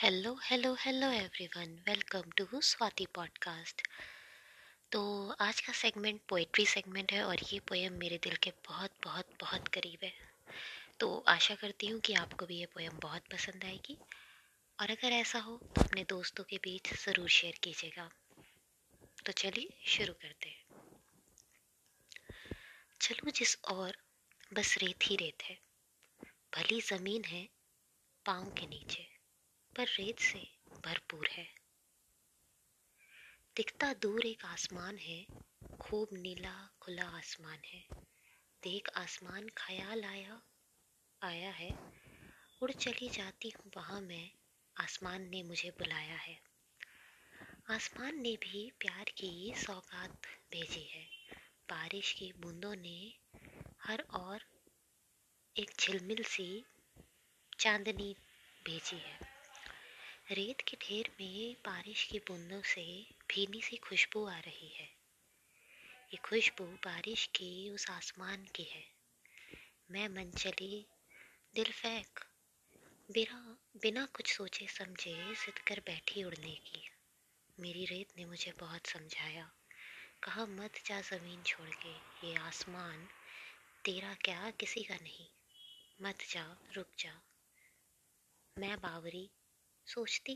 Hello hello hello everyone, welcome to Swati podcast. तो आज का सेगमेंट पोएट्री सेगमेंट है और ये पोएम मेरे दिल के बहुत बहुत बहुत करीब है। तो आशा करती हूँ कि आपको भी ये पोएम बहुत पसंद आएगी और अगर ऐसा हो तो अपने दोस्तों के बीच ज़रूर शेयर कीजिएगा। तो चलिए शुरू करते हैं। चलो जिस और बस रेत ही रेत है, भली ज़मीन है पाँव के नीचे पर रेत से भरपूर है। दिखता दूर एक आसमान है, खूब नीला खुला आसमान है। देख आसमान ख्याल आया है, उड़ चली जाती हूँ वहाँ मैं, आसमान ने मुझे बुलाया है। आसमान ने भी प्यार की सौगात भेजी है, बारिश की बूंदों ने हर और एक झिलमिल सी चांदनी भेजी है। रेत के ढेर में बारिश की बूंदों से भीनी सी खुशबू आ रही है। ये खुशबू बारिश की उस आसमान की है। मैं मन चली दिल फेंक बिना कुछ सोचे समझे सिद कर बैठी उड़ने की। मेरी रेत ने मुझे बहुत समझाया, कहा मत जा ज़मीन छोड़ के, ये आसमान तेरा क्या किसी का नहीं, मत जा रुक जा। मैं बावरी सोचती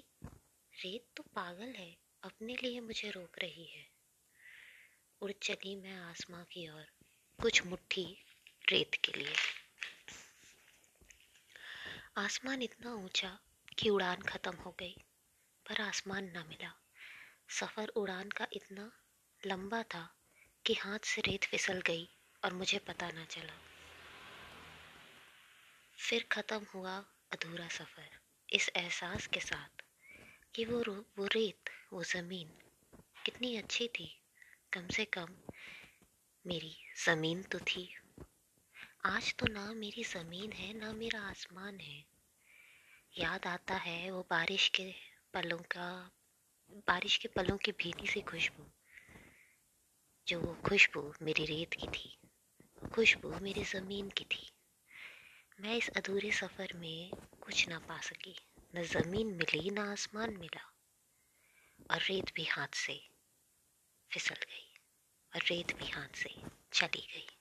रेत तो पागल है, अपने लिए मुझे रोक रही है। उड़ चली मैं आसमां की ओर, कुछ मुट्ठी रेत के लिए। आसमान इतना ऊंचा कि उड़ान खत्म हो गई, पर आसमान ना मिला। सफ़र उड़ान का इतना लंबा था कि हाथ से रेत फिसल गई और मुझे पता ना चला। फिर ख़त्म हुआ अधूरा सफ़र, इस एहसास के साथ कि वो रेत वो ज़मीन कितनी अच्छी थी। कम से कम मेरी ज़मीन तो थी। आज तो ना मेरी ज़मीन है ना मेरा आसमान है। याद आता है वो बारिश के पलों की भीनी सी खुशबू, जो वो खुशबू मेरी रेत की थी, खुशबू मेरी ज़मीन की थी। मैं इस अधूरे सफ़र में कुछ ना पा सकी, न ज़मीन मिली ना आसमान मिला, और रेत भी हाथ से फिसल गई और रेत भी हाथ से चली गई।